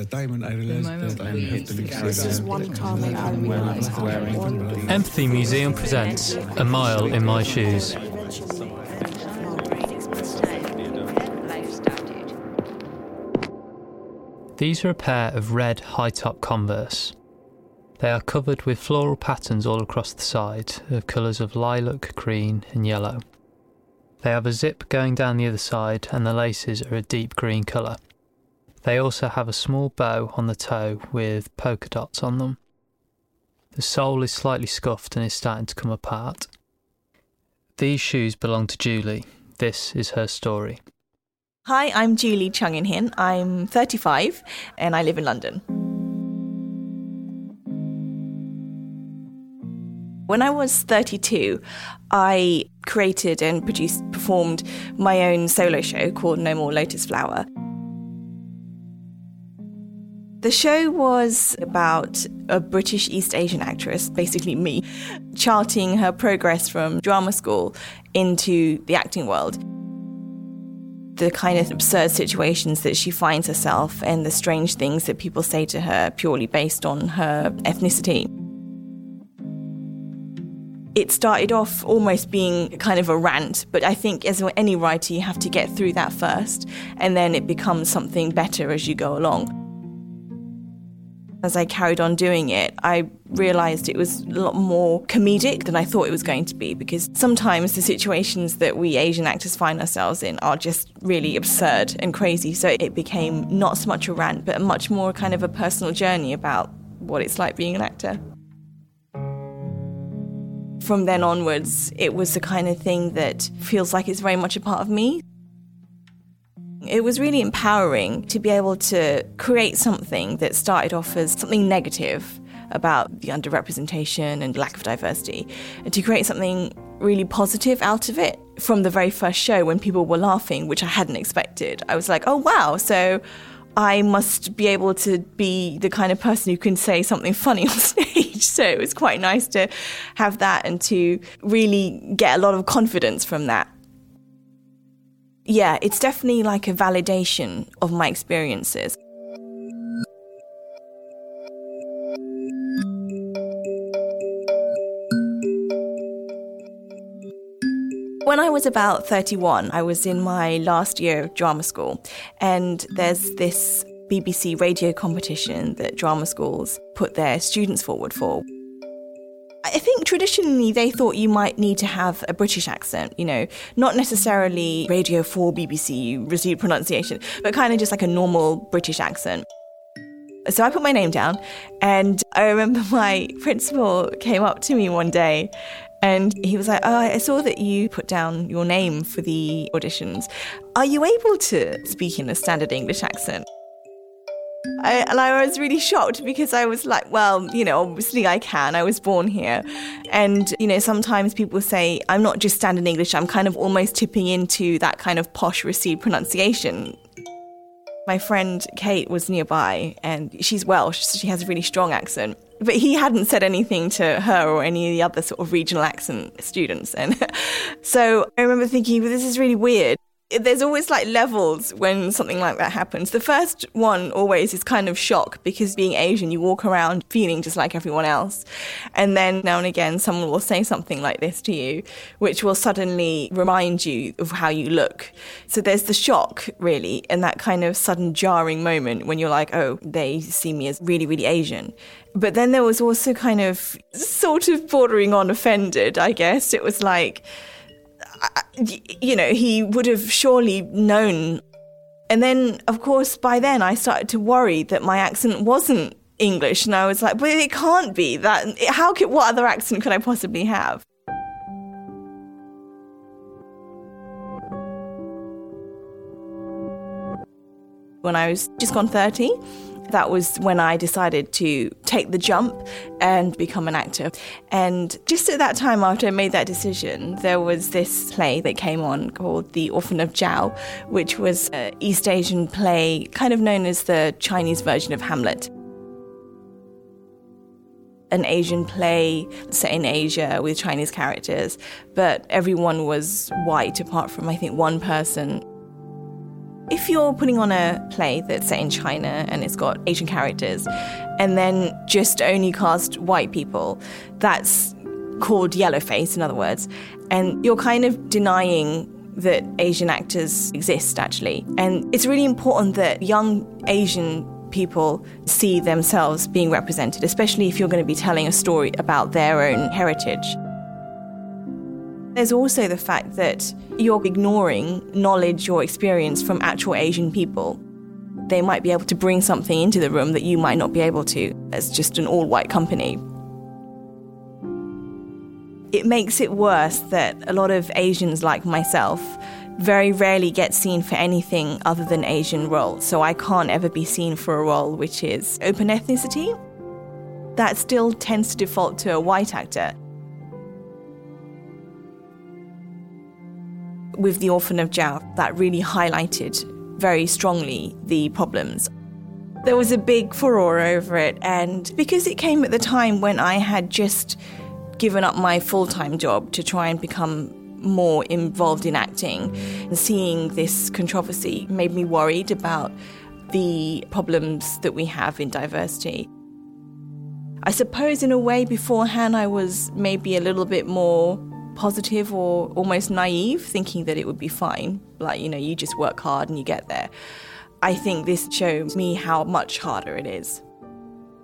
the time when I realized that I have to leave. This is one calming hour. Empathy Museum presents A Mile in My Shoes. These are a pair of red high-top Converse. They are covered with floral patterns all across the side of colours of lilac, green and yellow. They have a zip going down the other side and the laces are a deep green colour. They also have a small bow on the toe with polka dots on them. The sole is slightly scuffed and is starting to come apart. These shoes belong to Julie. This is her story. Hi, I'm Julie Chung-In-Hin. I'm 35 and I live in London. When I was 32, I created and performed my own solo show called No More Lotus Flower. The show was about a British East Asian actress, basically me, charting her progress from drama school into the acting world. The kind of absurd situations that she finds herself and the strange things that people say to her purely based on her ethnicity. It started off almost being kind of a rant, but I think as any writer, you have to get through that first, and then it becomes something better as you go along. As I carried on doing it, I realised it was a lot more comedic than I thought it was going to be, because sometimes the situations that we Asian actors find ourselves in are just really absurd and crazy, so it became not so much a rant, but much more kind of a personal journey about what it's like being an actor. From then onwards, it was the kind of thing that feels like it's very much a part of me. It was really empowering to be able to create something that started off as something negative about the underrepresentation and lack of diversity, and to create something really positive out of it. From the very first show, when people were laughing, which I hadn't expected, I was like, oh wow, so I must be able to be the kind of person who can say something funny on stage. So it was quite nice to have that and to really get a lot of confidence from that. Yeah, it's definitely like a validation of my experiences. When I was about 31, I was in my last year of drama school, and there's this BBC radio competition that drama schools put their students forward for. I think traditionally they thought you might need to have a British accent, you know, not necessarily Radio 4 BBC received pronunciation, but kind of just like a normal British accent. So I put my name down, and I remember my principal came up to me one day and he was like, oh, I saw that you put down your name for the auditions. Are you able to speak in a standard English accent? I was really shocked, because I was like, well, you know, obviously I can. I was born here. And, you know, sometimes people say, I'm not just standard English, I'm kind of almost tipping into that kind of posh received pronunciation. My friend Kate was nearby, and she's Welsh, so she has a really strong accent. But he hadn't said anything to her or any of the other sort of regional accent students. And so I remember thinking, well, this is really weird. There's always like levels when something like that happens. The first one always is kind of shock, because being Asian, you walk around feeling just like everyone else. And then now and again, someone will say something like this to you, which will suddenly remind you of how you look. So there's the shock, really, and that kind of sudden jarring moment when you're like, oh, they see me as really, really Asian. But then there was also kind of sort of bordering on offended, I guess. It was like, you know, he would have surely known. And then, of course, by then I started to worry that my accent wasn't English. And I was like, but it can't be that. What other accent could I possibly have? When I was just gone 30, that was when I decided to take the jump and become an actor. And just at that time, after I made that decision, there was this play that came on called The Orphan of Zhao, which was an East Asian play, kind of known as the Chinese version of Hamlet. An Asian play set in Asia with Chinese characters, but everyone was white apart from, I think, one person. If you're putting on a play that's set in China and it's got Asian characters and then just only cast white people, that's called yellowface, in other words. And you're kind of denying that Asian actors exist, actually. And it's really important that young Asian people see themselves being represented, especially if you're going to be telling a story about their own heritage. There's also the fact that you're ignoring knowledge or experience from actual Asian people. They might be able to bring something into the room that you might not be able to as just an all-white company. It makes it worse that a lot of Asians like myself very rarely get seen for anything other than Asian roles, so I can't ever be seen for a role which is open ethnicity. That still tends to default to a white actor. With The Orphan of Zhao, that really highlighted very strongly the problems. There was a big furore over it, and because it came at the time when I had just given up my full-time job to try and become more involved in acting, and seeing this controversy made me worried about the problems that we have in diversity. I suppose in a way beforehand I was maybe a little bit more positive or almost naive, thinking that it would be fine. Like, you know, you just work hard and you get there. I think this showed me how much harder it is.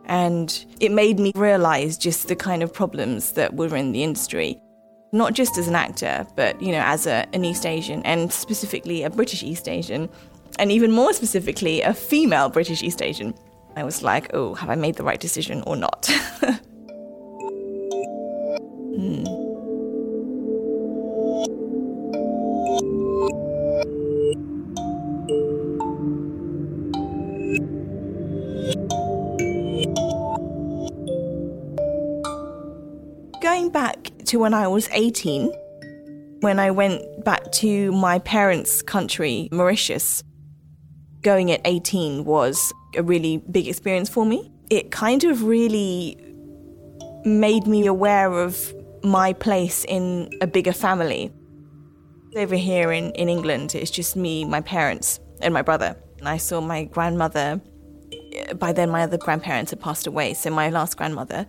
And it made me realise just the kind of problems that were in the industry. Not just as an actor, but, you know, as an East Asian, and specifically a British East Asian, and even more specifically a female British East Asian. I was like, oh, have I made the right decision or not? Going back to when I was 18, when I went back to my parents' country, Mauritius, going at 18 was a really big experience for me. It kind of really made me aware of my place in a bigger family. Over here in England, it's just me, my parents, and my brother. And I saw my grandmother. By then, my other grandparents had passed away, so my last grandmother.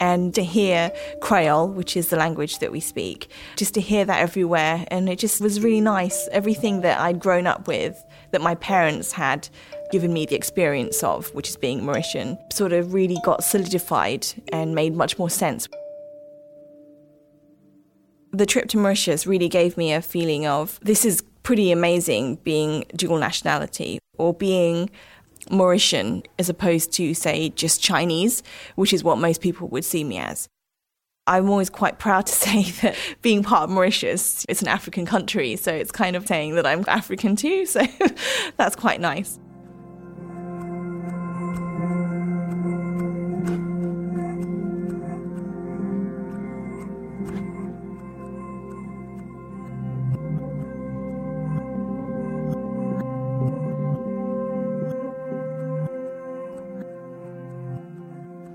And to hear Creole, which is the language that we speak, just to hear that everywhere, and it just was really nice. Everything that I'd grown up with, that my parents had given me the experience of, which is being Mauritian, sort of really got solidified and made much more sense. The trip to Mauritius really gave me a feeling of, this is pretty amazing being dual nationality, or being Mauritian, as opposed to, say, just Chinese, which is what most people would see me as. I'm always quite proud to say that being part of Mauritius, it's an African country, so it's kind of saying that I'm African too, so that's quite nice.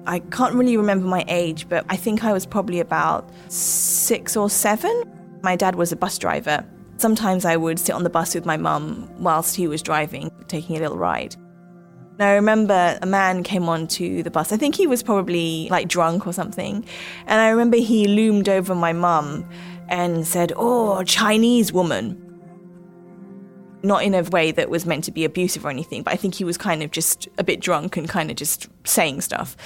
I can't really remember my age, but I think I was probably about 6 or 7. My dad was a bus driver. Sometimes I would sit on the bus with my mum whilst he was driving, taking a little ride. And I remember a man came onto the bus. I think he was probably like drunk or something. And I remember he loomed over my mum and said, "Oh, Chinese woman." Not in a way that was meant to be abusive or anything, but I think he was kind of just a bit drunk and kind of just saying stuff.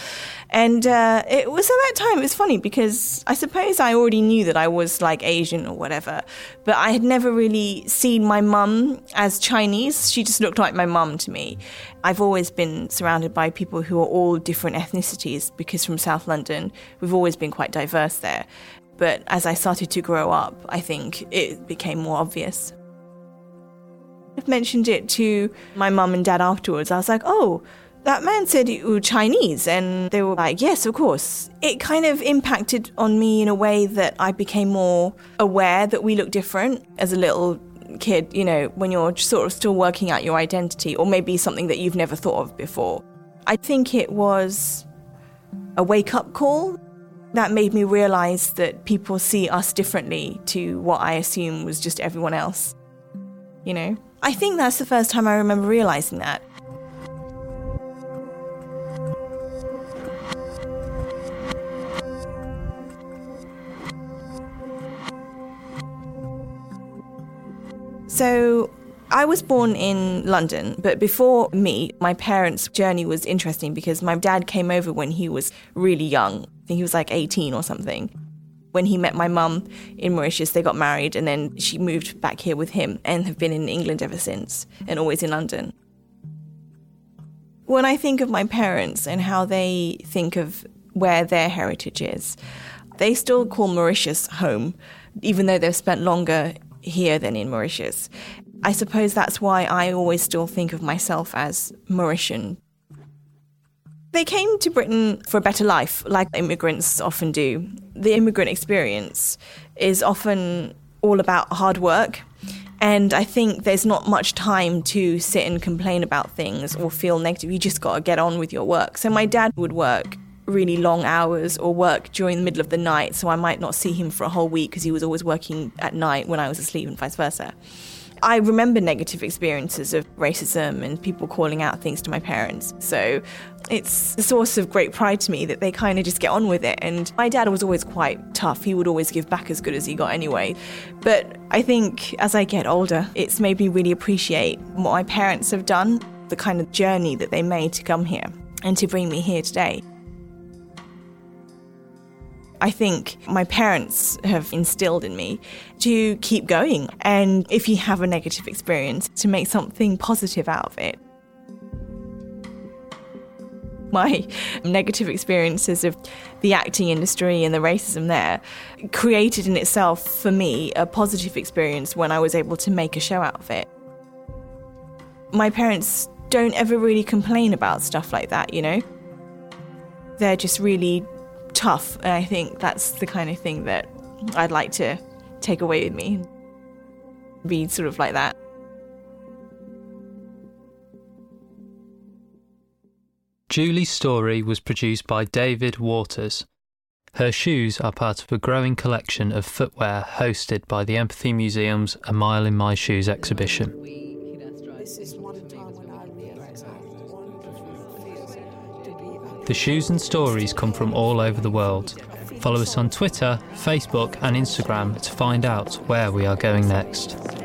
And it was at that time, it was funny because I suppose I already knew that I was like Asian or whatever, but I had never really seen my mum as Chinese. She just looked like my mum to me. I've always been surrounded by people who are all different ethnicities because from South London, we've always been quite diverse there. But as I started to grow up, I think it became more obvious. I've mentioned it to my mum and dad afterwards. I was like, oh, that man said you were Chinese. And they were like, yes, of course. It kind of impacted on me in a way that I became more aware that we look different as a little kid, you know, when you're sort of still working out your identity or maybe something that you've never thought of before. I think it was a wake-up call that made me realise that people see us differently to what I assume was just everyone else, you know. I think that's the first time I remember realizing that. So I was born in London, but before me, my parents' journey was interesting because my dad came over when he was really young. I think he was like 18 or something. When he met my mum in Mauritius, they got married and then she moved back here with him and have been in England ever since and always in London. When I think of my parents and how they think of where their heritage is, they still call Mauritius home, even though they've spent longer here than in Mauritius. I suppose that's why I always still think of myself as Mauritian. They came to Britain for a better life, like immigrants often do. The immigrant experience is often all about hard work, and I think there's not much time to sit and complain about things or feel negative. You just got to get on with your work. So my dad would work really long hours or work during the middle of the night, so I might not see him for a whole week because he was always working at night when I was asleep and vice versa. I remember negative experiences of racism and people calling out things to my parents. So it's a source of great pride to me that they kind of just get on with it. And my dad was always quite tough. He would always give back as good as he got anyway. But I think as I get older, it's made me really appreciate what my parents have done, the kind of journey that they made to come here and to bring me here today. I think my parents have instilled in me to keep going, and if you have a negative experience, to make something positive out of it. My negative experiences of the acting industry and the racism there created in itself, for me, a positive experience when I was able to make a show out of it. My parents don't ever really complain about stuff like that, you know? They're just really tough, and I think that's the kind of thing that I'd like to take away with me. Be sort of like that. Julie's story was produced by David Waters. Her shoes are part of a growing collection of footwear hosted by the Empathy Museum's A Mile in My Shoes exhibition. The shoes and stories come from all over the world. Follow us on Twitter, Facebook and Instagram to find out where we are going next.